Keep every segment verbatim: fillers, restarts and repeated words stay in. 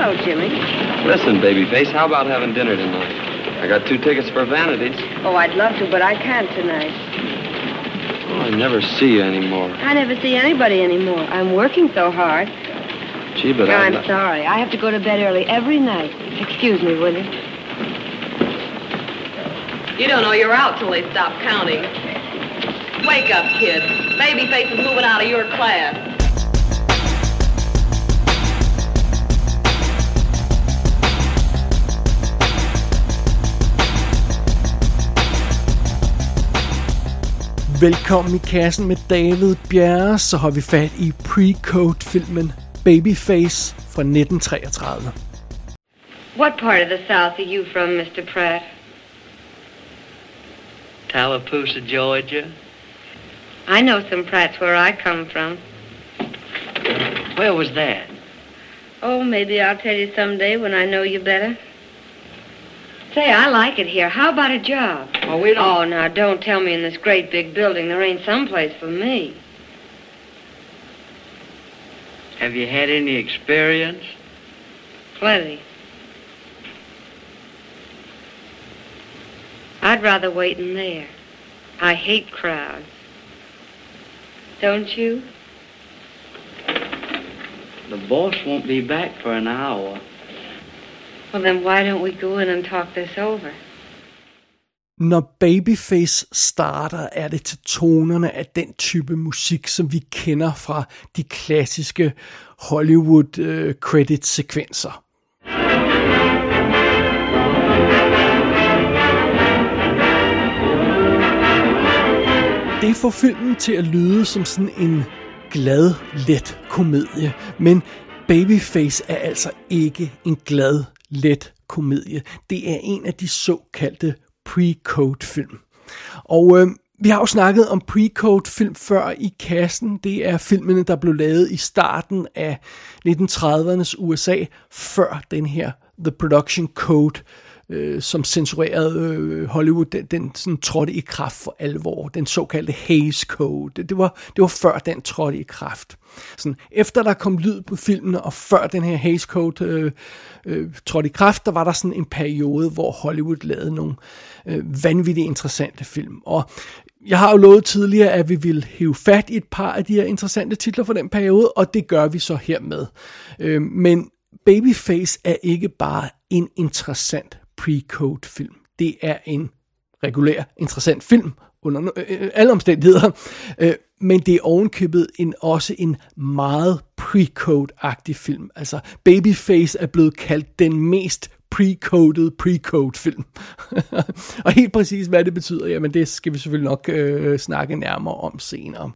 Hello, Jimmy. Listen, Baby Face, how about having dinner tonight? I got two tickets for Vanities. Oh, I'd love to, but I can't tonight. Oh, I never see you anymore. I never see anybody anymore. I'm working so hard. Gee, but no, I'm... I'm sorry. I have to go to bed early every night. Excuse me, will you? You don't know you're out till they stop counting. Wake up, kid. Babyface is moving out of your class. Velkommen i kassen med David Bjerre. Så har vi fat i pre-code-filmen Babyface fra nitten treogtredive. What part of the South are you from, mister Pratt? Tallapoosa, Georgia. I know some Pratts where I come from. Where was that? Oh, maybe I'll tell you someday when I know you better. Say, I like it here. How about a job? Oh, we don't... Oh, now, don't tell me in this great big building there ain't someplace for me. Have you had any experience? Plenty. I'd rather wait in there. I hate crowds. Don't you? The boss won't be back for an hour. Well, then why don't we go in and talk this over? Når Babyface starter, er det til tonerne af den type musik, som vi kender fra de klassiske Hollywood øh, credit-sekvenser. Det får filmen til at lyde som sådan en glad, let komedie, men Babyface er altså ikke en glad, let komedie. Det er en af de såkaldte pre-code-film. Og øh, vi har jo snakket om pre-code-film før i kassen. Det er filmene, der blev lavet i starten af nitten tredivernes U S A, før den her The Production Code, Øh, som censurerede øh, Hollywood, den, den sådan, trådte i kraft for alvor. Den såkaldte Hays Code. Det var, det var før den trådte i kraft. Sådan, efter der kom lyd på filmen, og før den her Hays Code øh, øh, trådte i kraft, der var der sådan en periode, hvor Hollywood lavede nogle øh, vanvittigt interessante film. Og jeg har jo lovet tidligere, at vi ville hive fat i et par af de her interessante titler fra den periode, og det gør vi så hermed. Øh, men Babyface er ikke bare en interessant pre-code film. Det er en regulær, interessant film under øh, alle omstændigheder, øh, men det er ovenkøbet en, også en meget pre-code-agtig film. Altså, Babyface er blevet kaldt den mest pre-coded pre-code film. Og helt præcis, hvad det betyder, jamen det skal vi selvfølgelig nok øh, snakke nærmere om senere.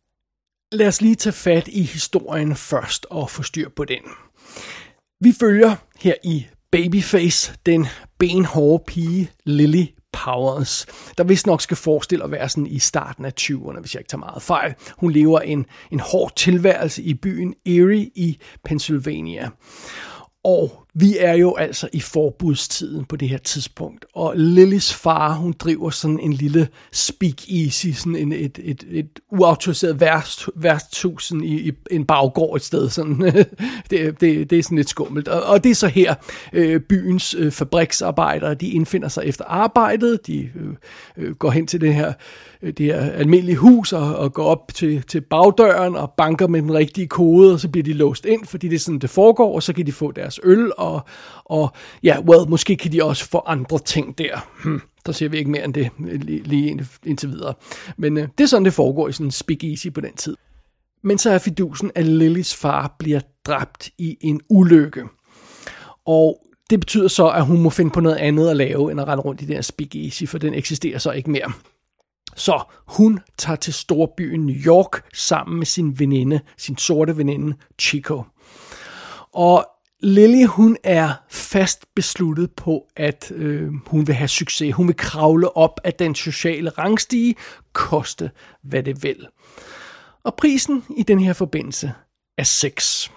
Lad os lige tage fat i historien først og få styr på den. Vi følger her i Babyface den benhårde pige Lily Powers, der vist nok skal forestille at være sådan i starten af tyverne, hvis jeg ikke tager meget fejl. Hun lever en, en hård tilværelse i byen Erie i Pennsylvania. Og vi er jo altså i forbudstiden på det her tidspunkt. Og Lillys far, hun driver sådan en lille speakeasy, sådan en, et, et, et uautoriseret værtshus i, i en baggård et sted. Sådan. det, det, det er sådan lidt skummelt. Og, og det er så her, øh, byens øh, fabriksarbejdere, de indfinder sig efter arbejdet. De øh, går hen til det her, øh, det her almindelige hus og, og går op til, til bagdøren og banker med den rigtige kode, og så bliver de låst ind, fordi det er sådan, det foregår, og så kan de få deres øl. Og, og ja, well, måske kan de også få andre ting der. Hmm, der ser vi ikke mere end det lige, lige indtil videre. Men øh, det er sådan, det foregår i sådan en speakeasy på den tid. Men så er fidusen, at Lillys far bliver dræbt i en ulykke. Og det betyder så, at hun må finde på noget andet at lave, end at rende rundt i den her speakeasy, for den eksisterer så ikke mere. Så hun tager til storbyen New York sammen med sin veninde, sin sorte veninde Chico. Og Lily, hun er fast besluttet på, at øh, hun vil have succes. Hun vil kravle op af den sociale rangstige, koste hvad det vil. Og prisen i den her forbindelse er sex.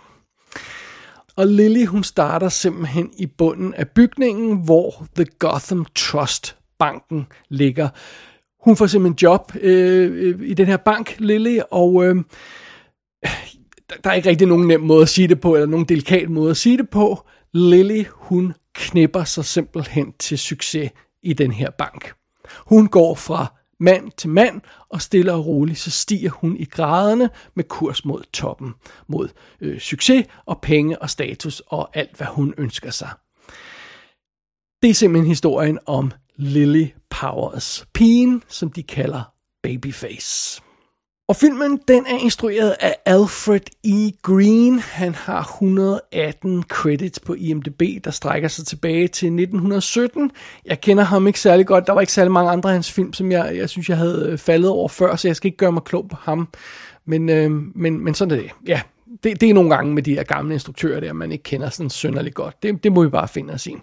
Og Lily, hun starter simpelthen i bunden af bygningen, hvor The Gotham Trust banken ligger. Hun får simpelthen job øh, i den her bank, Lily, og øh, der er ikke rigtig nogen nem måde at sige det på, eller nogen delikat måde at sige det på. Lily, hun knipper sig simpelthen til succes i den her bank. Hun går fra mand til mand, og stille og roligt, så stiger hun i graderne med kurs mod toppen, mod øh, succes og penge og status og alt, hvad hun ønsker sig. Det er simpelthen historien om Lily Powers, pigen, som de kalder Babyface. Og filmen, den er instrueret af Alfred E. Green. Han har et hundrede og atten credits på I M D B, der strækker sig tilbage til nitten sytten. Jeg kender ham ikke særlig godt. Der var ikke særlig mange andre af hans film, som jeg, jeg synes, jeg havde faldet over før, så jeg skal ikke gøre mig klog på ham. Men, øh, men, men sådan er det. Ja, det, det er nogle gange med de her gamle instruktører der, man ikke kender sådan synderligt godt. Det, det må vi bare finde os i.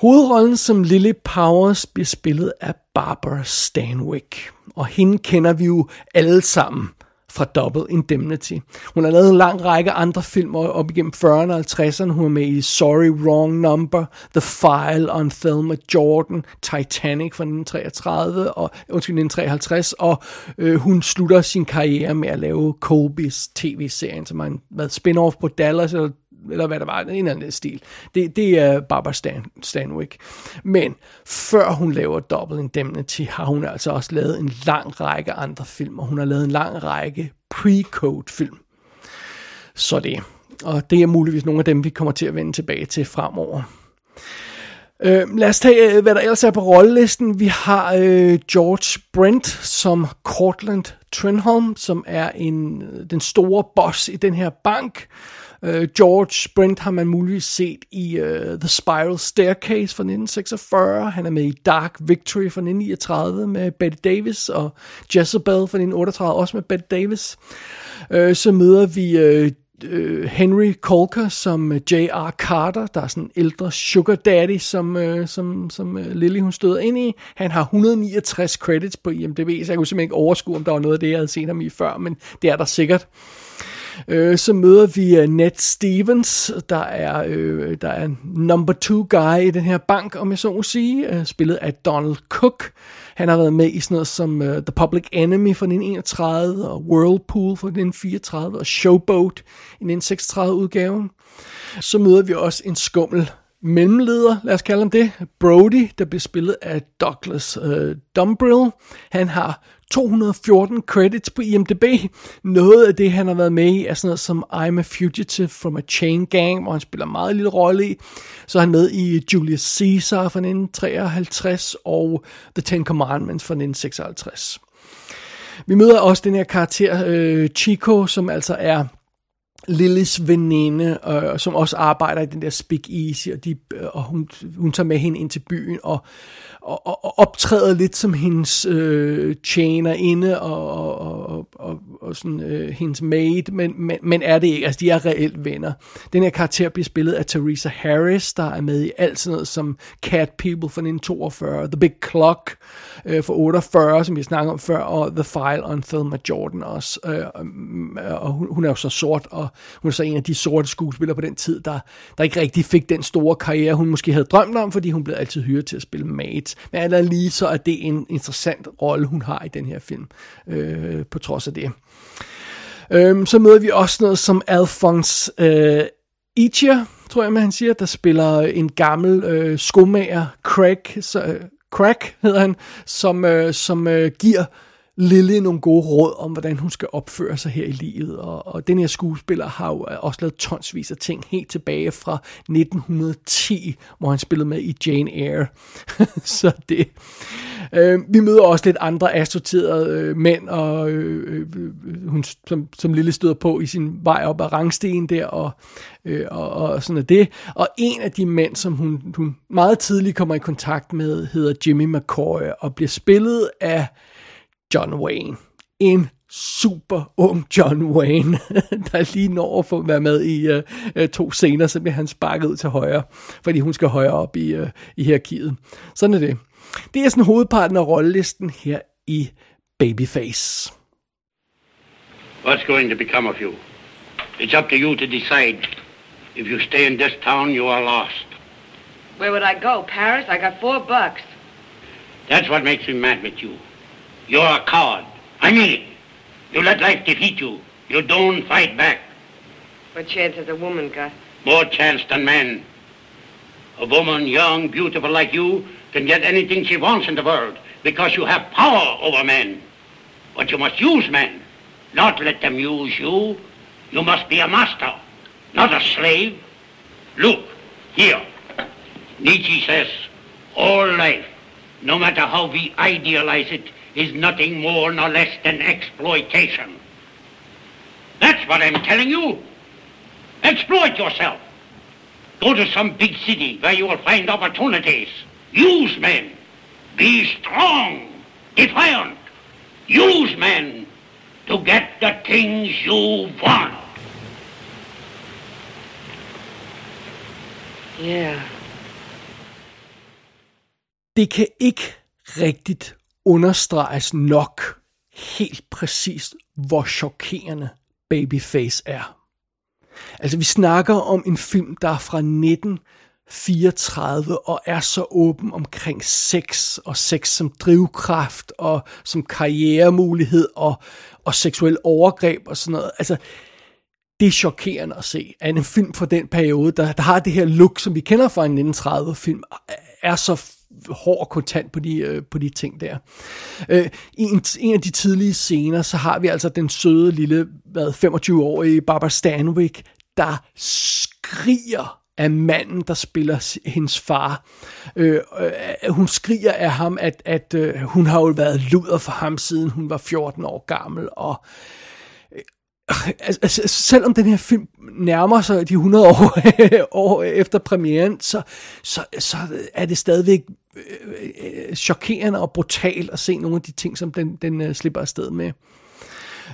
Hovedrollen som Lily Powers bliver spillet af Barbara Stanwyck, og hende kender vi jo alle sammen fra Double Indemnity. Hun har lavet en lang række andre film op igennem fyrrerne og halvtredserne. Hun er med i Sorry Wrong Number, The File on Thelma Jordan, Titanic fra nitten treogtredive og undskyld nitten treoghalvtreds, og øh, hun slutter sin karriere med at lave Colbys tv-serien, som har været spin-off på Dallas eller eller hvad der var, en eller anden stil. Det, det er Barbara Stan, Stanwyck. Men før hun laver Double Indemnity, har hun altså også lavet en lang række andre film, og hun har lavet en lang række pre-code-film. Så det. Og det er muligvis nogle af dem, vi kommer til at vende tilbage til fremover. Øh, lad os tage, hvad der ellers er på rollelisten. Vi har øh, George Brent som Cortland Trenholm, som er en, den store boss i den her bank. George Brent har man muligvis set i uh, The Spiral Staircase fra nitten seksogfyrre. Han er med i Dark Victory fra nitten niogtredive med Bette Davis, og Jezebel fra nitten otteogtredive også med Bette Davis. Uh, så møder vi uh, uh, Henry Coker som J R Carter, der er sådan en ældre sugar daddy, som, uh, som, som uh, Lily hun støder ind i. Han har et hundrede og niogtres credits på I M D B, så jeg kunne simpelthen ikke overskue, om der var noget af det, jeg havde set ham i før, men det er der sikkert. Så møder vi Ned Stevens, der er, øh, der er number two guy i den her bank, om jeg så må sige, spillet af Donald Cook. Han har været med i sådan noget som uh, The Public Enemy fra nitten enogtredive, og Whirlpool fra nitten fireogtredive, og Showboat i nitten seksogtredive-udgaven. Så møder vi også en skummel mellemleder, lad os kalde ham det, Brody, der bliver spillet af Douglas øh, Dumbrill. Han har to hundrede og fjorten credits på I M D B. Noget af det, han har været med i, er sådan noget som I'm a Fugitive from a Chain Gang, hvor han spiller meget lille rolle i. Så er han med i Julius Caesar fra nitten treoghalvtreds og The Ten Commandments fra nitten seksoghalvtreds. Vi møder også den her karakter, øh, Chico, som altså er Lillys veninde, øh, som også arbejder i den der speakeasy, og, de, øh, og hun, hun tager med hende ind til byen, og, og, og optræder lidt som hendes øh, tjenerinde, og, og, og, og, og sådan, øh, hendes maid, men, men, men er det ikke, altså de er reelt venner. Den her karakter bliver spillet af Teresa Harris, der er med i alt sådan noget som Cat People fra nitten toogfyrre, The Big Clock øh, fra otteogfyrre, som vi snakkede om før, og The File on Thelma Jordan også, øh, og hun, hun er jo så sort, og hun er så en af de sorte skuespillere på den tid, der, der ikke rigtig fik den store karriere, hun måske havde drømt om, fordi hun blev altid hyret til at spille maid. Men allerede lige så er det en interessant rolle, hun har i den her film, øh, på trods af det. Øh, så møder vi også noget som Alphonse øh, Eacher, tror jeg, man han siger, der spiller en gammel øh, skomager, Craig, så, øh, Craig hedder han, som, øh, som øh, giver Lille nogle gode råd om, hvordan hun skal opføre sig her i livet, og, og den her skuespiller har jo også lavet tonsvis af ting helt tilbage fra nitten ti, hvor han spillede med i Jane Eyre. Så det. Øh, vi møder også lidt andre assorterede øh, mænd, og øh, øh, hun, som, som Lille støder på i sin vej op ad rangstenen der, og, øh, og, og sådan er det. Og en af de mænd, som hun, hun meget tidligt kommer i kontakt med, hedder Jimmy McCoy, og bliver spillet af John Wayne. En super ung John Wayne, der lige når at få være med i uh, to scener, så bliver han sparket ud til højre, fordi hun skal højere op i, uh, i hierarkiet. Sådan er det. Det er sådan hovedparten af rollelisten her i Babyface. What's going to become of you? It's up to you to decide. If you stay in this town, you are lost. Where would I go? Paris? I got four bucks. That's what makes me mad with you. You're a coward. I mean it. You let life defeat you. You don't fight back. What chance has a woman got? More chance than men. A woman, young, beautiful like you, can get anything she wants in the world because you have power over men. But you must use men, not let them use you. You must be a master, not a slave. Look, here. Nietzsche says, all life, no matter how we idealize it, is nothing more nor less than exploitation. That's what I'm telling you. Exploit yourself. Go to some big city where you will find opportunities. Use men. Be strong, defiant. Use men to get the things you want. Yeah. Det kan ikke rigtigt understreges nok helt præcist, hvor chokerende Babyface er. Altså, vi snakker om en film, der er fra nitten fireogtredive og er så åben omkring sex, og sex som drivkraft, og som karrieremulighed, og, og seksuel overgreb og sådan noget. Altså, det er chokerende at se, at en film fra den periode, der, der har det her look, som vi kender fra en nitten tredive-film, er så hård og kontant på de, øh, på de ting der. Øh, I en, en af de tidlige scener, så har vi altså den søde lille hvad, femogtyve-årige Barbara Stanwyck, der skriger af manden, der spiller hendes far. Øh, øh, hun skriger af ham, at, at øh, hun har jo været luder for ham, siden hun var fjorten år gammel, og altså, selvom den her film nærmer sig de hundrede år, år efter premieren, så, så, så er det stadigvæk chokerende og brutalt at se nogle af de ting, som den, den slipper afsted med.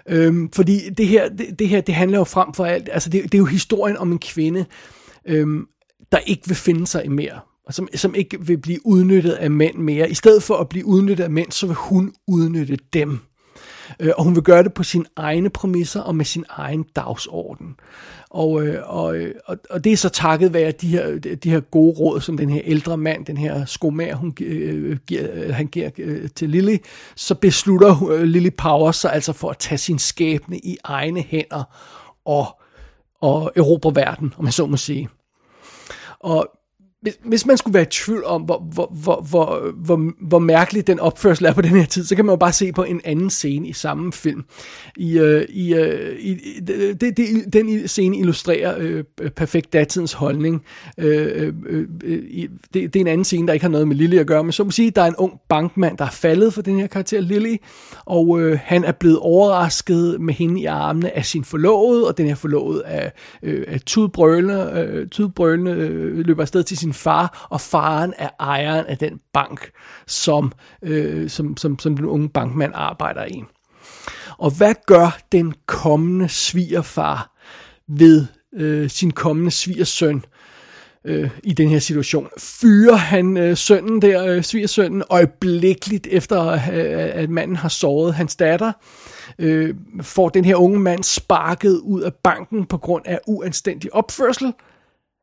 Øhm, fordi det her, det, det her, det handler jo frem for alt, altså det, det er jo historien om en kvinde, øhm, der ikke vil finde sig i mere, og som, som ikke vil blive udnyttet af mænd mere. I stedet for at blive udnyttet af mænd, så vil hun udnytte dem. Og hun vil gøre det på sine egne præmisser og med sin egen dagsorden. Og, og, og, og det er så takket være de her, de her gode råd, som den her ældre mand, den her skomager, hun, øh, giver, han giver øh, til Lily, så beslutter øh, Lily Powers sig altså for at tage sin skæbne i egne hænder og, og erobre verden, om man så må sige. Og hvis man skulle være i tvivl om, hvor, hvor, hvor, hvor, hvor, hvor mærkelig den opførsel er på den her tid, så kan man jo bare se på en anden scene i samme film. I, øh, i, øh, i, det, det, den scene illustrerer øh, perfekt datidens holdning. Øh, øh, øh, det, det er en anden scene, der ikke har noget med Lily at gøre, men så må sige, der er en ung bankmand, der er faldet for den her karakter Lily, og øh, han er blevet overrasket med hende i armene af sin forlovede, og den her forlovede af, øh, af tudbrølende, øh, tudbrølende øh, løber afsted til sin far, og faren er ejeren af den bank, som, øh, som, som, som den unge bankmand arbejder i. Og hvad gør den kommende svigerfar ved øh, sin kommende svigersøn øh, i den her situation? Fyrer han øh, sønnen der, øh, svigersønnen, øjeblikkeligt efter, øh, at manden har såret hans datter? Øh, får den her unge mand sparket ud af banken på grund af uanstændig opførsel?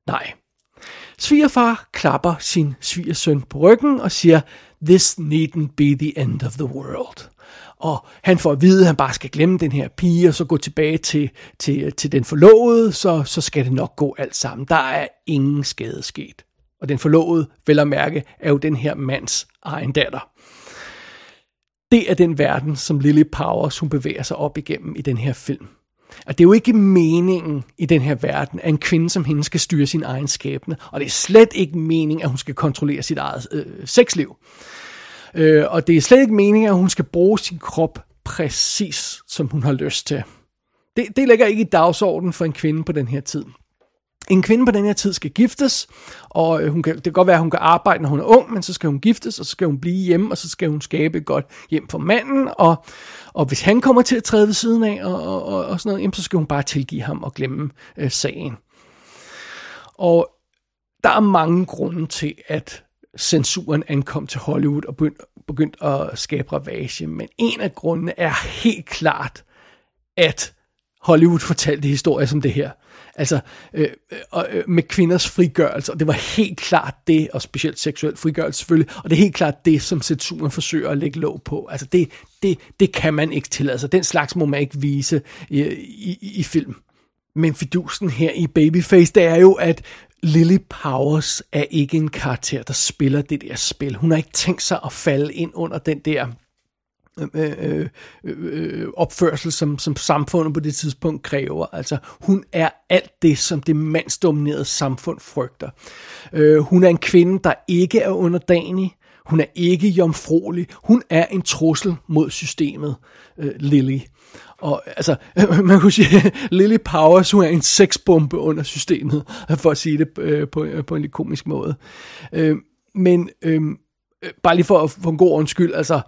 Nej. Svigerfar klapper sin svigersøn på ryggen og siger, "This needn't be the end of the world." Og han får at vide, at han bare skal glemme den her pige, og så gå tilbage til, til, til den forlovede, så, så skal det nok gå alt sammen. Der er ingen skade sket. Og den forlovede, vel at mærke, er jo den her mands egen datter. Det er den verden, som Lily Powers hun bevæger sig op igennem i den her film. At det er jo ikke meningen i den her verden, at en kvinde som hende skal styre sin egen skæbne, og det er slet ikke meningen, at hun skal kontrollere sit eget øh, sexliv. Øh, og det er slet ikke meningen, at hun skal bruge sin krop præcis, som hun har lyst til. Det, det ligger ikke i dagsordenen for en kvinde på den her tid. En kvinde på den her tid skal giftes, og hun kan, det kan godt være, at hun kan arbejde, når hun er ung, men så skal hun giftes, og så skal hun blive hjemme, og så skal hun skabe et godt hjem for manden, og, og hvis han kommer til at træde ved siden af, og, og, og, og sådan noget, så skal hun bare tilgive ham og glemme øh, sagen. Og der er mange grunde til, at censuren ankom til Hollywood og begyndte begynd at skabe ravage, men en af grundene er helt klart, at Hollywood fortalte historier som det her. altså øh, øh, med kvinders frigørelse, og det var helt klart det, og specielt seksuel frigørelse selvfølgelig, og det er helt klart det, som censuren forsøger at lægge låg på. Altså det, det, det kan man ikke tillade sig. Den slags må man ikke vise i, i, i film. Men fidusen her i Babyface, det er jo, at Lily Powers er ikke en karakter, der spiller det der spil. Hun har ikke tænkt sig at falde ind under den der øh, øh, øh, opførsel, som, som samfundet på det tidspunkt kræver. Altså, hun er alt det, som det mandsdominerede samfund frygter. Øh, hun er en kvinde, der ikke er underdanig. Hun er ikke jomfruelig. Hun er en trussel mod systemet, øh, Lily. Og altså, man kunne sige, Lily Powers, hun er en sexbombe under systemet, for at sige det øh, på, på en lidt komisk måde. Øh, men øh, bare lige for, for en god undskyld, altså,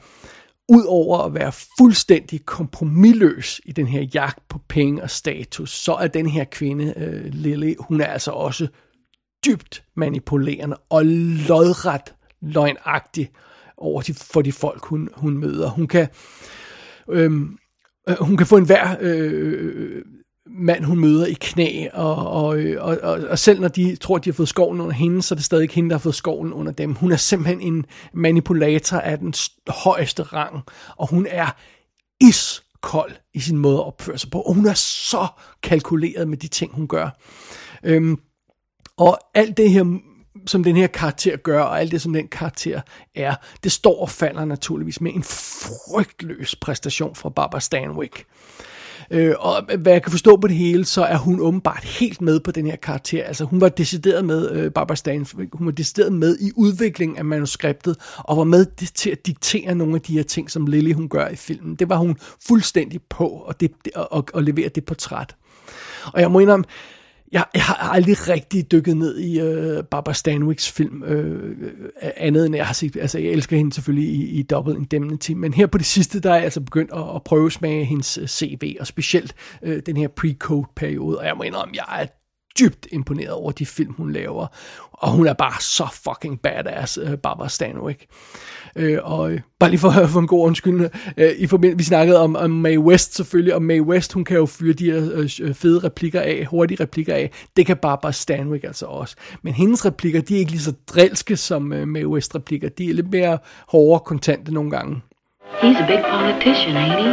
udover at være fuldstændig kompromilløs i den her jagt på penge og status, så er den her kvinde, øh, Lily, hun er altså også dybt manipulerende og lodret løgnagtig over de, for de folk, hun, hun møder. Hun kan... Øh, Hun kan få enhver øh, mand, hun møder, i knæ, og, og, og, og selv når de tror, de har fået skovlen under hende, så er det stadig ikke hende, der har fået skovlen under dem. Hun er simpelthen en manipulator af den højeste rang, og hun er iskold i sin måde at opføre sig på, og hun er så kalkuleret med de ting, hun gør. Øhm, og alt det her, som den her karakter gør, og alt det, som den karakter er, det står og falder naturligvis med en frygtløs præstation fra Barbara Stanwyck. Øh, og hvad jeg kan forstå på det hele, så er hun åbenbart helt med på den her karakter. Altså hun var decideret med, øh, Barbara Stanwyck, hun var decideret med i udviklingen af manuskriptet, og var med til at diktere nogle af de her ting, som Lily hun gør i filmen. Det var hun fuldstændig på, og, det, og, og levere det portræt. Og jeg må indrømme, Jeg, jeg har aldrig rigtig dykket ned i øh, Barbara Stanwicks film, øh, andet end jeg har set. Altså, jeg elsker hende selvfølgelig i, i Double Indemnity, men her på det sidste, der er jeg altså begyndt at, at prøve smage hendes C V, og specielt øh, den her pre-code-periode, og jeg må indrømme, jeg er dybt imponeret over de film, hun laver, og hun er bare så fucking badass, øh, Barbara Stanwyck. Øh, og øh, bare lige for, for en god undskyld, øh, i forbind, vi snakkede om, om Mae West selvfølgelig, og Mae West, hun kan jo fyre de her øh, fede replikker af, hurtige replikker af, det kan Barbara Stanwyck altså også. Men hendes replikker, de er ikke lige så drilske som øh, Mae West replikker, de er lidt mere hårde og kontante nogle gange. He's a big politician, ain't he?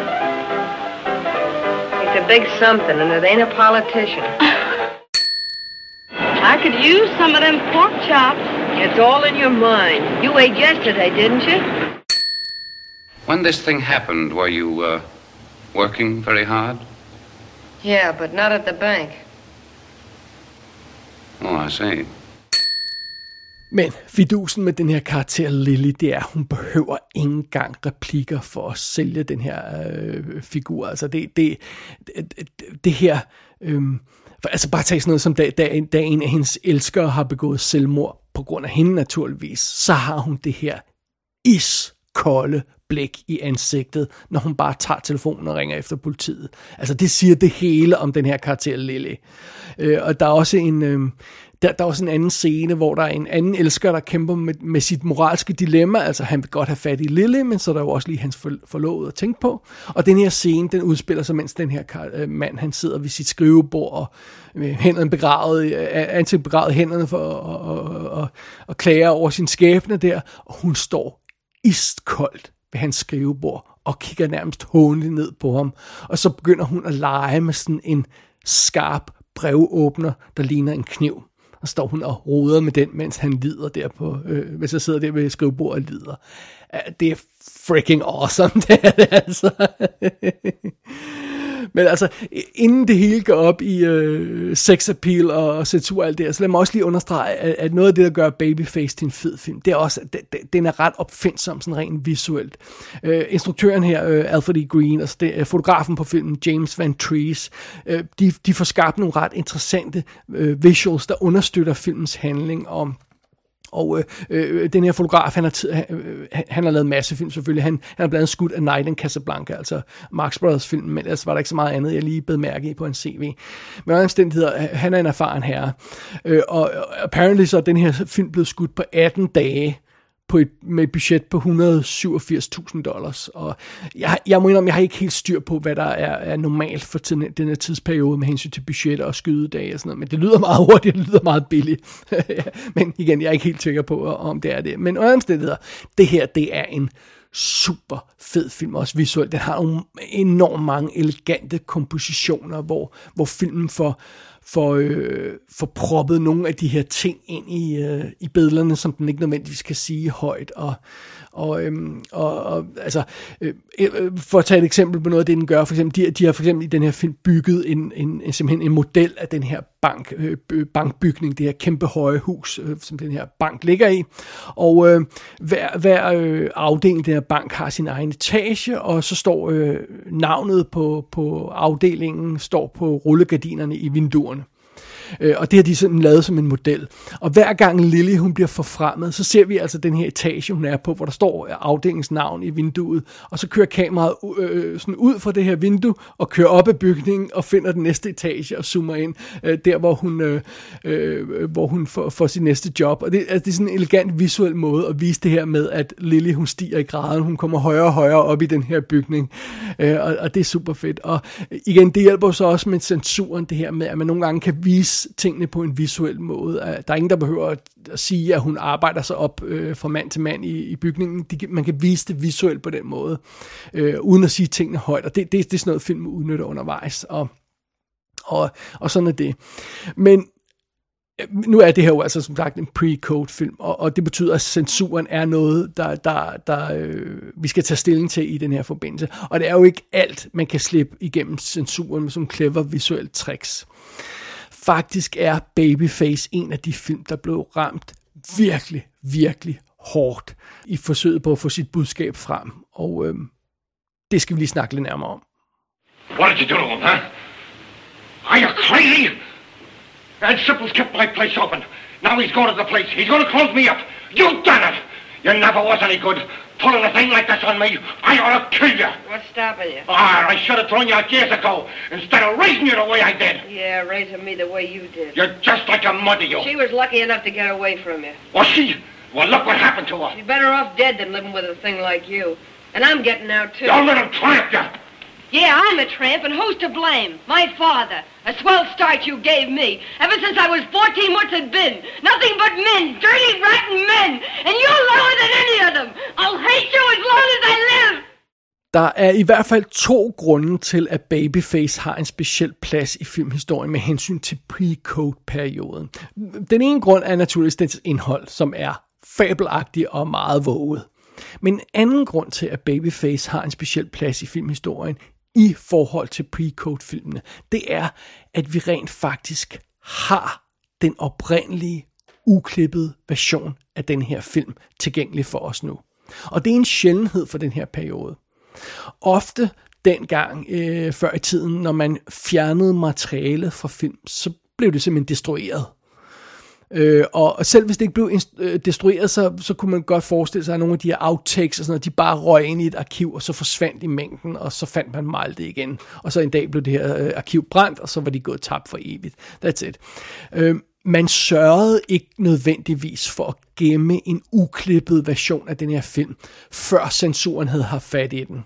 He's a big something, and it ain't a politician. I could use some of them pork chops. It's all in your mind. You ate yesterday, didn't you? When this thing happened, were you uh, working very hard? Yeah, but not at the bank. Oh, I see. Men fidusen med den her karakter Lily, det er, at hun behøver ikke engang replikker for at sælge den her øh, figur. Altså det, det, det, det her... Øh, For altså bare tage sådan noget som, da, da, da en af hendes elskere har begået selvmord, på grund af hende naturligvis, så har hun det her iskolde blik i ansigtet, når hun bare tager telefonen og ringer efter politiet. Altså det siger det hele om den her karakter Lily. Øh, og der er også en... Øh, Der, der er også en anden scene, hvor der er en anden elsker, der kæmper med, med sit moralske dilemma. Altså, han vil godt have fat i Lily, men så er der jo også lige hans for, forlovede at tænke på. Og den her scene, den udspiller sig, mens den her øh, mand, han sidder ved sit skrivebord, og øh, hænderne begravet, øh, ansigt begravet hænderne for og, og, og, og klager over sin skæbne der. Og hun står iskoldt ved hans skrivebord og kigger nærmest hånligt ned på ham. Og så begynder hun at lege med sådan en skarp brevåbner, der ligner en kniv. Og står hun og roder med den, mens han lider der på, øh, mens jeg sidder der ved skrivebordet og lider. Det er freaking awesome, det er det altså. Men altså, inden det hele går op i øh, sex appeal og censur og alt det, så lad mig også lige understrege, at, at noget af det, der gør Babyface til en fed film, det er også, at den er ret opfindsom, sådan rent visuelt. Øh, instruktøren her, øh, Alfred E. Green, og altså fotografen på filmen, James Van Trees, øh, de, de får skabt nogle ret interessante øh, visuals, der understøtter filmens handling om. Og øh, øh, den her fotograf, han har, t- han, øh, han har lavet en masse film selvfølgelig. Han, han har blandt andet skudt af Night in Casablanca, altså Marx Brothers film, men ellers var der ikke så meget andet, jeg lige bed mærke i på en C V. Men omstændigheder, han er en erfaren herre. Øh, og apparently så er den her film blevet skudt på atten dage, på et, med et budget på et hundrede og syvogfirs tusind dollars. Og jeg, jeg må indrømme, jeg har ikke helt styr på, hvad der er, er normalt for tiden, den her tidsperiode med hensyn til budget og skydedage og sådan noget. Men det lyder meget hurtigt, det lyder meget billigt. Men igen, jeg er ikke helt sikker på, om det er det. Men omstændigheder, det her, det er en super fed film, også visuelt. Den har jo enormt mange elegante kompositioner, hvor, hvor filmen får, får, øh, får proppet nogle af de her ting ind i, øh, i billederne, som den ikke nødvendigvis kan sige højt. Og, og, øhm, og, og altså, øh, for at tage et eksempel på noget af det, den gør, for eksempel, de, de har for eksempel i den her film bygget en, en, en, simpelthen en model af den her bank, øh, bankbygning, det her kæmpe høje hus, øh, som den her bank ligger i. Og øh, hver, hver øh, afdeling, den her bank, har sin egen etage, og så står øh, navnet på, på afdelingen, står på rullegardinerne i vinduerne. Og det har de sådan lavet som en model. Og hver gang Lily, hun bliver forfremmet, så ser vi altså den her etage, hun er på, hvor der står afdelingens navn i vinduet. Og så kører kameraet øh, sådan ud fra det her vindue, og kører op ad bygningen, og finder den næste etage, og zoomer ind, øh, der hvor hun, øh, øh, hvor hun får, får sin næste job. Og det, altså, det er sådan en elegant visuel måde at vise det her med, at Lily, hun stiger i graden, hun kommer højere og højere op i den her bygning. Øh, og, og det er super fedt. Og igen, det hjælper så også med censuren, det her med, at man nogle gange kan vise tingene på en visuel måde. Der er ingen, der behøver at sige, at hun arbejder sig op øh, fra mand til mand i, i bygningen. De, man kan vise det visuelt på den måde, øh, uden at sige tingene højt. Og det, det, det er sådan noget, film udnytter undervejs. Og, og, og sådan er det. Men nu er det her jo altså som sagt en pre-code film, og, og det betyder, at censuren er noget, der, der, der øh, vi skal tage stilling til i den her forbindelse. Og det er jo ikke alt, man kan slippe igennem censuren med sådan clever visuelle tricks. Faktisk er Babyface en af de film, der blev ramt virkelig, virkelig hårdt i forsøget på at få sit budskab frem. Og øhm, det skal vi lige snakke lidt nærmere om. What did you do to him, huh? Are you crazy? Ed Simple's kept my place open. Now he's going to the place. He's going to close me up. You've done it. You never was any good. Pulling a thing like this on me, I ought to kill you. What's stopping you? Ah, I should have thrown you out years ago, instead of raising you the way I did. Yeah, raising me the way you did. You're just like your mother, you. She was lucky enough to get away from you. Well, she? Well, look what happened to her. She's better off dead than living with a thing like you. And I'm getting out, too. Don't let him tramp you. Yeah, I'm a tramp, and who's to blame? My father. A swell start you gave me. Ever since I was fourteen, what's it been? Nothing but men, dirty, rotten men. And you're lower than any of them. I'll hate you as long as I live. Der er i hvert fald to grunde til, at Babyface har en speciel plads i filmhistorien med hensyn til pre-code-perioden. Den ene grund er naturligvis dens indhold, som er fabelagtig og meget våget. Men en anden grund til, at Babyface har en speciel plads i filmhistorien, i forhold til pre-code-filmene, det er, at vi rent faktisk har den oprindelige, uklippede version af den her film tilgængelig for os nu. Og det er en sjældenhed for den her periode. Ofte dengang øh, før i tiden, når man fjernede materiale fra film, så blev det simpelthen destrueret. Øh, og selv hvis det ikke blev destrueret, så, så kunne man godt forestille sig, at nogle af de her outtakes og sådan noget, de bare røg ind i et arkiv, og så forsvandt i mængden, og så fandt man meget det igen. Og så en dag blev det her øh, arkiv brændt, og så var de gået tabt for evigt. That's it. Øh, man sørgede ikke nødvendigvis for at gemme en uklippet version af den her film, før censuren havde haft fat i den.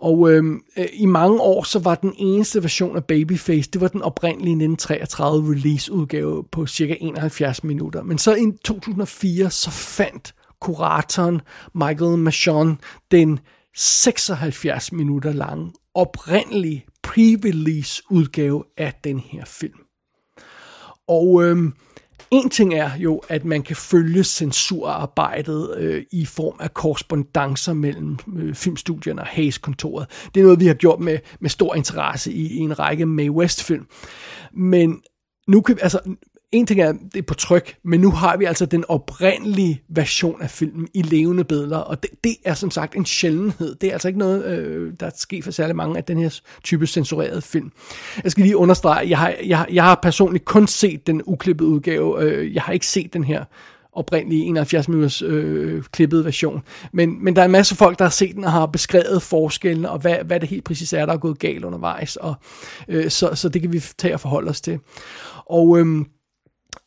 Og øh, i mange år, så var den eneste version af Babyface, det var den oprindelige nitten treogtredive release-udgave på cirka enoghalvfjerds minutter. Men så i to tusind og fire, så fandt kuratoren Michael Machon den seksoghalvfjerds minutter lange oprindelige pre-release-udgave af den her film. Og øh, en ting er jo, at man kan følge censurarbejdet øh, i form af korrespondancer mellem øh, filmstudierne og Hays-kontoret. Det er noget, vi har gjort med, med stor interesse i, i en række Mae West-film. Men nu kan vi, altså, en ting er, det er på tryk, men nu har vi altså den oprindelige version af filmen i levende billeder, og det, det er som sagt en sjældenhed. Det er altså ikke noget, øh, der sker for særlig mange af den her type censurerede film. Jeg skal lige understrege, jeg har, jeg, jeg har personligt kun set den uklippede udgave. Øh, jeg har ikke set den her oprindelige enoghalvfjerds minutters øh, klippede version. Men, men der er en masse folk, der har set den og har beskrevet forskellene, og hvad, hvad det helt præcis er, der er gået galt undervejs. Og, øh, så, så det kan vi tage og forholde os til. Og Øh,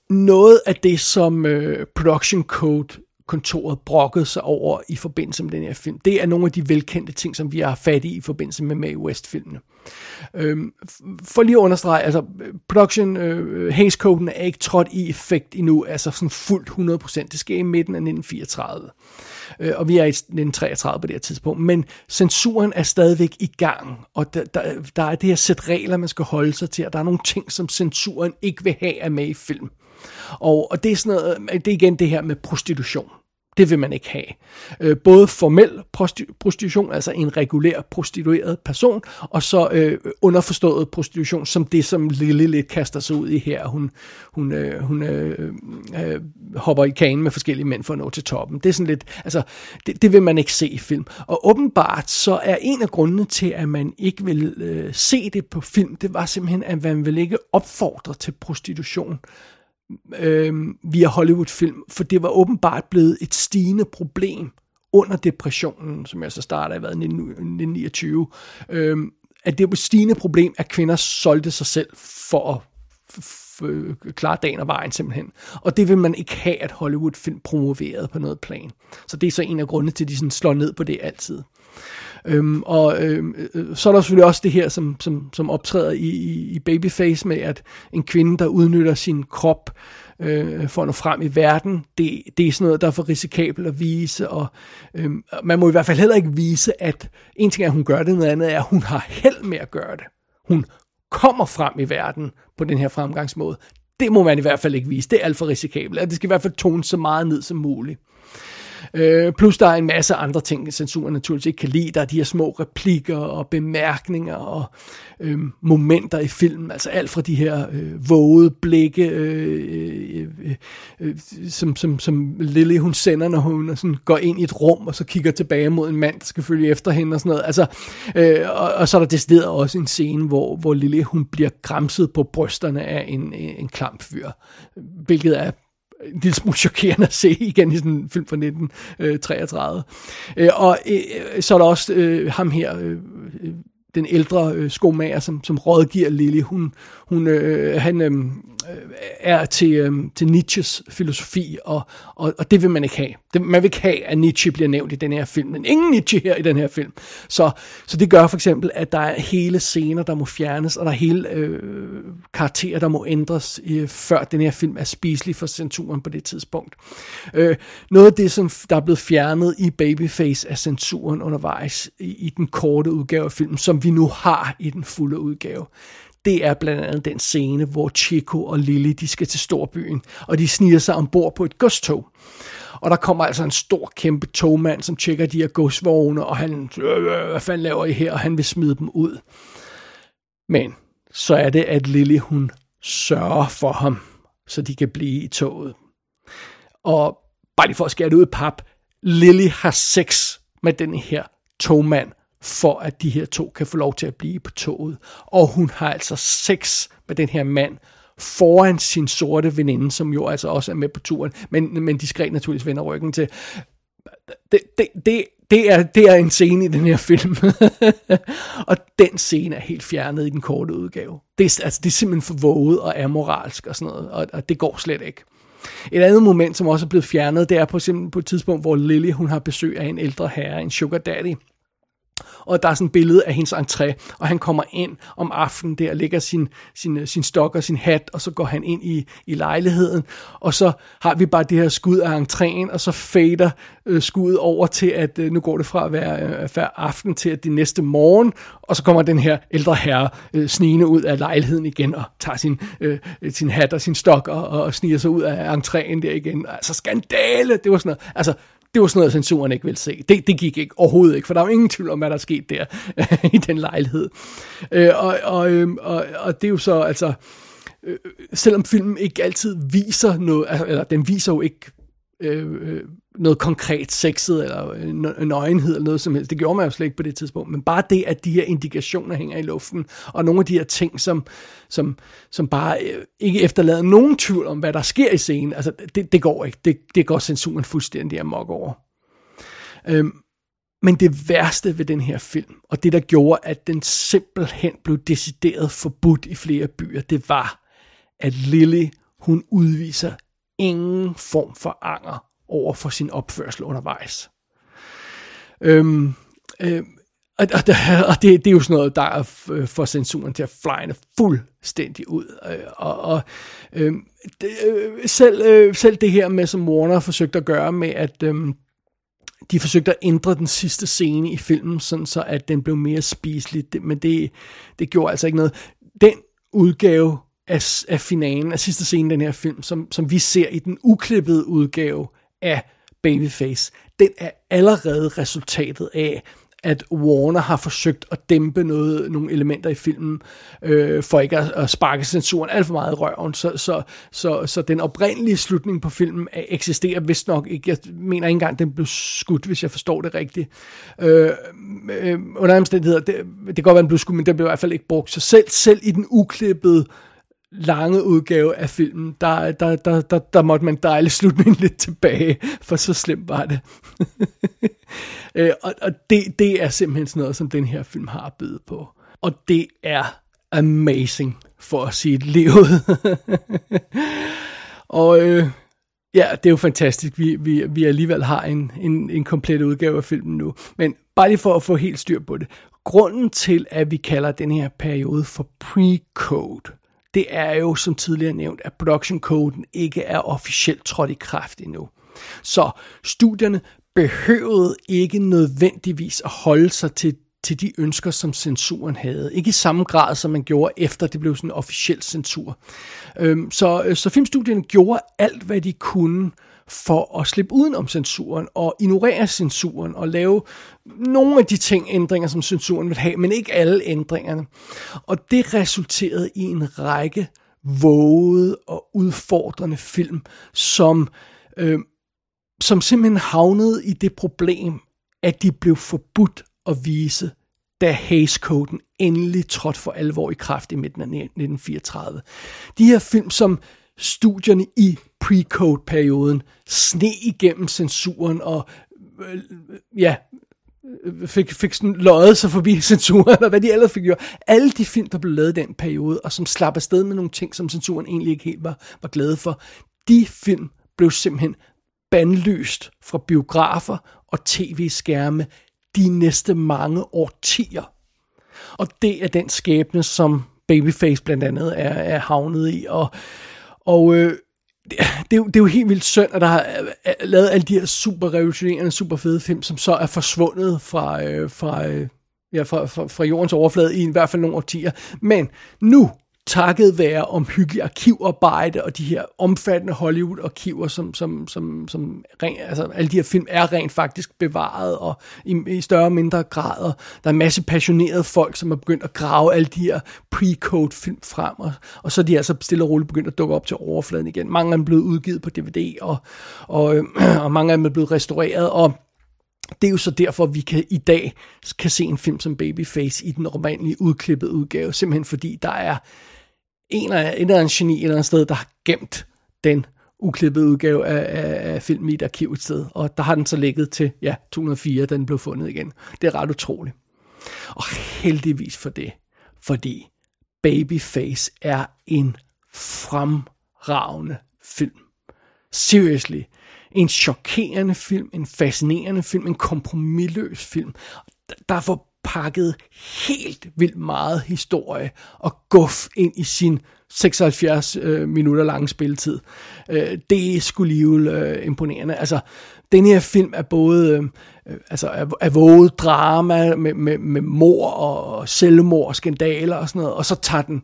Noget af det, som øh, Production Code kontoret brokkede sig over i forbindelse med den her film. Det er nogle af de velkendte ting, som vi har fat i i forbindelse med Mae West-filmene. Øhm, for lige at understrege, altså production, øh, Hays Code er ikke trådt i effekt endnu, altså sådan fuldt hundrede procent. Det sker i midten af nitten fireogtredive, øh, og vi er i nitten treogtredive på det her tidspunkt, men censuren er stadigvæk i gang, og der, der, der er det her sæt regler, man skal holde sig til, og der er nogle ting, som censuren ikke vil have af med i film. Og, og det er sådan noget, det er igen det her med prostitution. Det vil man ikke have. Både formel prostitution, altså en regulær prostitueret person, og så øh, underforstået prostitution, som det, som Lille lidt kaster sig ud i her. Hun, hun, øh, hun øh, øh, hopper i kagen med forskellige mænd for at nå til toppen. Det er sådan lidt, altså, det, det vil man ikke se i film. Og åbenbart så er en af grundene til, at man ikke vil øh, se det på film, det var simpelthen, at man vil ikke opfordre til prostitution via Hollywood-film, for det var åbenbart blevet et stigende problem under depressionen, som jeg så startede i nitten niogtyve, at det var et stigende problem, at kvinder solgte sig selv for at klare dagen og vejen simpelthen. Og det vil man ikke have, at Hollywood-film promoverede på noget plan. Så det er så en af grundene til, at de sådan slår ned på det altid. Øhm, og øhm, så er der selvfølgelig også det her, som, som, som optræder i, i Babyface med, at en kvinde, der udnytter sin krop øh, for at nå frem i verden, det, det er sådan noget, der er for risikabelt at vise, og øhm, man må i hvert fald heller ikke vise, at en ting er, at hun gør det, noget andet er, at hun har held med at gøre det. Hun kommer frem i verden på den her fremgangsmåde. Det må man i hvert fald ikke vise. Det er alt for risikabelt, og det skal i hvert fald tone så meget ned som muligt. Øh, plus der er en masse andre ting, censuren naturligvis ikke kan lide. Der er de her små replikker og bemærkninger og øh, momenter i filmen. Altså alt fra de her øh, vågede blikke, øh, øh, øh, som, som, som Lily hun sender, når hun sådan går ind i et rum og så kigger tilbage mod en mand, der skal følge efter hende og sådan noget. Altså, øh, og, og så er der decideret også en scene, hvor, hvor Lily hun bliver gramset på brysterne af en, en klam fyr, hvilket er en lille smule chokerende at se igen i sådan en film fra nitten treogtredive. Og så er der også ham her, den ældre skomager, som, som rådgiver Lily. Hun, hun, han er til, til Nietzsches filosofi, og, og, og det vil man ikke have. Man vil ikke have, at Nietzsche bliver nævnt i den her film, men ingen Nietzsche her i den her film. Så, så det gør for eksempel, at der er hele scener, der må fjernes, og der er hele øh, karakterer, der må ændres, øh, før den her film er spiselig for censuren på det tidspunkt. Øh, noget af det, som der er blevet fjernet i Babyface, er censuren undervejs i, i den korte udgave af filmen, som vi nu har i den fulde udgave. Det er blandt andet den scene, hvor Chico og Lily, de skal til storbyen, og de sniger sig ombord på et godstog. Og der kommer altså en stor, kæmpe togmand, som tjekker de her godsvogne, og han, hvad fanden laver I her? Og han vil smide dem ud. Men så er det, at Lily, hun sørger for ham, så de kan blive i toget. Og bare lige for at skære det ud i pap, Lily har sex med den her togmand, for at de her to kan få lov til at blive på toget. Og hun har altså sex med den her mand foran sin sorte veninde, som jo altså også er med på turen, men, men diskret naturligvis vender ryggen til. Det, det, det, det, er, det er en scene i den her film. Og den scene er helt fjernet i den korte udgave. Det er, altså, det er simpelthen for våget og amoralsk og sådan noget, og, og det går slet ikke. Et andet moment, som også er blevet fjernet, det er på, på et tidspunkt, hvor Lily hun har besøg af en ældre herre, en sugar daddy. Og der er sådan et billede af hendes entré, og han kommer ind om aftenen der, lægger sin, sin, sin stok og sin hat, og så går han ind i, i lejligheden, og så har vi bare det her skud af entréen, og så fader øh, skuddet over til, at øh, nu går det fra at være, øh, fra aften til, at det næste morgen, og så kommer den her ældre herre øh, snigende ud af lejligheden igen, og tager sin, øh, sin hat og sin stok, og, og sniger sig ud af entréen der igen. Altså skandale! Det var sådan noget. Altså, Det var sådan noget, censuren ikke ville se. Det, det gik ikke overhovedet ikke, for der var ingen tvivl om, hvad der skete der i den lejlighed. Øh, og, og, og, og det er jo så, altså, øh, selvom filmen ikke altid viser noget, altså, eller den viser jo ikke øh, noget konkret sexet, eller øh, nøgenhed, eller noget som helst. Det gjorde man jo slet ikke på det tidspunkt. Men bare det, at de her indikationer hænger i luften, og nogle af de her ting, som, som, som bare øh, ikke efterlader nogen tvivl om, hvad der sker i scenen, altså, det, det går ikke. Det, det går censuren fuldstændig amok over. Øhm, men det værste ved den her film, og det, der gjorde, at den simpelthen blev decideret forbudt i flere byer, det var, at Lily, hun udviser ingen form for anger over for sin opførsel undervejs. Øhm, øh, og og, og det, det er jo sådan noget, der får censuren til at flyne fuldstændig ud. Og, og øh, det, selv, øh, selv det her med, som Warner forsøgte at gøre med, at øh, de forsøgte at ændre den sidste scene i filmen, sådan så at den blev mere spiselig, men det, det gjorde altså ikke noget. Den udgave af, af finalen, af sidste scene i den her film, som, som vi ser i den uklippede udgave af Babyface, den er allerede resultatet af, at Warner har forsøgt at dæmpe noget, nogle elementer i filmen, øh, for ikke at, at sparke censuren alt for meget i røven, så, så, så, så den oprindelige slutning på filmen eksisterer vist nok ikke. Jeg mener ikke engang, den blev skudt, hvis jeg forstår det rigtigt. Øh, øh, under omstændigheder, det, det kan godt være, den blev skudt, men den blev i hvert fald ikke brugt. Så selv, selv i den uklippede, lange udgave af filmen, der, der, der, der, der måtte man dejle slutningen lidt tilbage, for så slemt var det. øh, og og det, det er simpelthen sådan noget, som den her film har at byde på. Og det er amazing, for at sige livet. og øh, ja, det er jo fantastisk, vi, vi, vi alligevel har en, en, en komplet udgave af filmen nu. Men bare lige for at få helt styr på det. Grunden til, at vi kalder den her periode for pre-code, det er jo, som tidligere nævnt, at Production Coden ikke er officielt trådt i kraft endnu. Så studierne behøvede ikke nødvendigvis at holde sig til, til de ønsker, som censuren havde. Ikke i samme grad, som man gjorde efter det blev sådan en officiel censur. Øhm, så, så filmstudierne gjorde alt, hvad de kunne for at slippe udenom censuren og ignorere censuren og lave nogle af de ting, ændringer, som censuren vil have, men ikke alle ændringerne. Og det resulterede i en række vågede og udfordrende film, som, øh, som simpelthen havnede i det problem, at de blev forbudt at vise, da Hays Coden endelig trådte for alvor i kraft i midten af nitten fireogtredive. De her film, som studierne i pre-code-perioden sne igennem censuren og øh, ja, fik, fik sådan løjet sig forbi censuren og hvad de ellers fik gjort. Alle de film, der blev lavet i den periode og som slap afsted med nogle ting, som censuren egentlig ikke helt var, var glade for, de film blev simpelthen bandlyst fra biografer og tv-skærme de næste mange årtier. Og det er den skæbne, som Babyface blandt andet er, er havnet i, og Og øh, det, det, er jo, det er jo helt vildt synd, at der har lavet alle de her super revolutionerende, super fede film, som så er forsvundet fra, øh, fra, øh, ja, fra, fra, fra jordens overflade i i hvert fald nogle årtier. Men nu, takket være omhyggeligt arkivarbejde og de her omfattende Hollywood-arkiver, som, som, som, som ren, altså, alle de her film er rent faktisk bevaret og i, i større og mindre grad. Og der er en masse passionerede folk, som er begyndt at grave alle de her pre-code-film frem, og, og så er de altså stille og roligt begyndt at dukke op til overfladen igen. Mange af dem er blevet udgivet på D V D, og, og, øh, og mange af dem er blevet restaureret, og det er jo så derfor, at vi kan, i dag kan se en film som Babyface i den oprindelige udklippede udgave, simpelthen fordi der er en eller anden geni et eller andet sted, der har gemt den uklippede udgave af, af, af filmen i et arkiv et sted, og der har den så ligget til, ja, to nul fire, da den blev fundet igen. Det er ret utroligt. Og heldigvis for det, fordi Babyface er en fremragende film. Seriously. En chokerende film, en fascinerende film, en kompromisløs film, der får pakket helt vildt meget historie og guf ind i sin seksoghalvfjerds øh, minutter lange spilletid. Øh, det er sgu lige øh, imponerende. Altså, den her film er både øh, altså, er, er våget drama med, med, med mord og selvmord og skandaler og sådan noget, og så tager den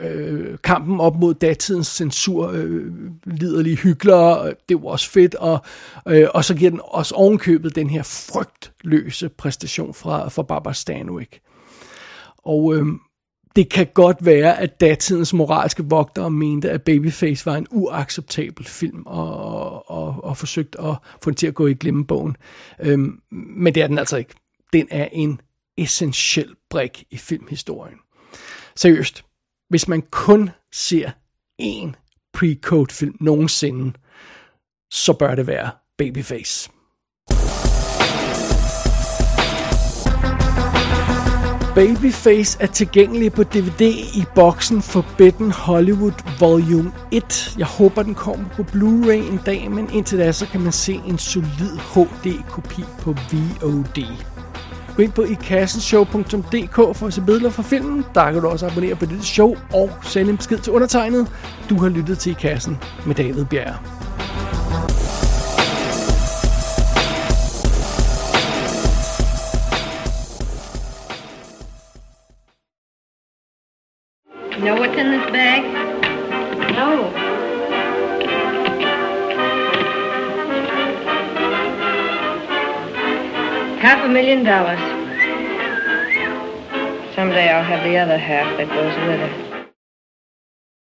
Øh, kampen op mod datidens censur, øh, liderlige hyklere, øh, det var også fedt, og, øh, og så giver den også ovenkøbet den her frygtløse præstation fra, fra Barbara Stanwyck. Og øh, det kan godt være, at datidens moralske vogtere mente, at Babyface var en uacceptabel film, og, og, og, og forsøgt at få den til at gå i glemmebogen. Øh, men det er den altså ikke. Den er en essentiel brik i filmhistorien. Seriøst. Hvis man kun ser én pre-code-film nogensinde, så bør det være Babyface. Babyface er tilgængelig på D V D i boksen Forbidden Hollywood Volume et. Jeg håber, den kommer på Blu-ray en dag, men indtil da, så kan man se en solid H D-kopi på V O D. Gå ind på i kassen show punktum d k for at se billeder fra filmen. Der kan du også abonnere på dette show og sende en besked til undertegnet. Du har lyttet til I Kassen med David Bjerre. Know what's in this bag? No. Half a million dollars. Someday I'll have the other half that goes with it.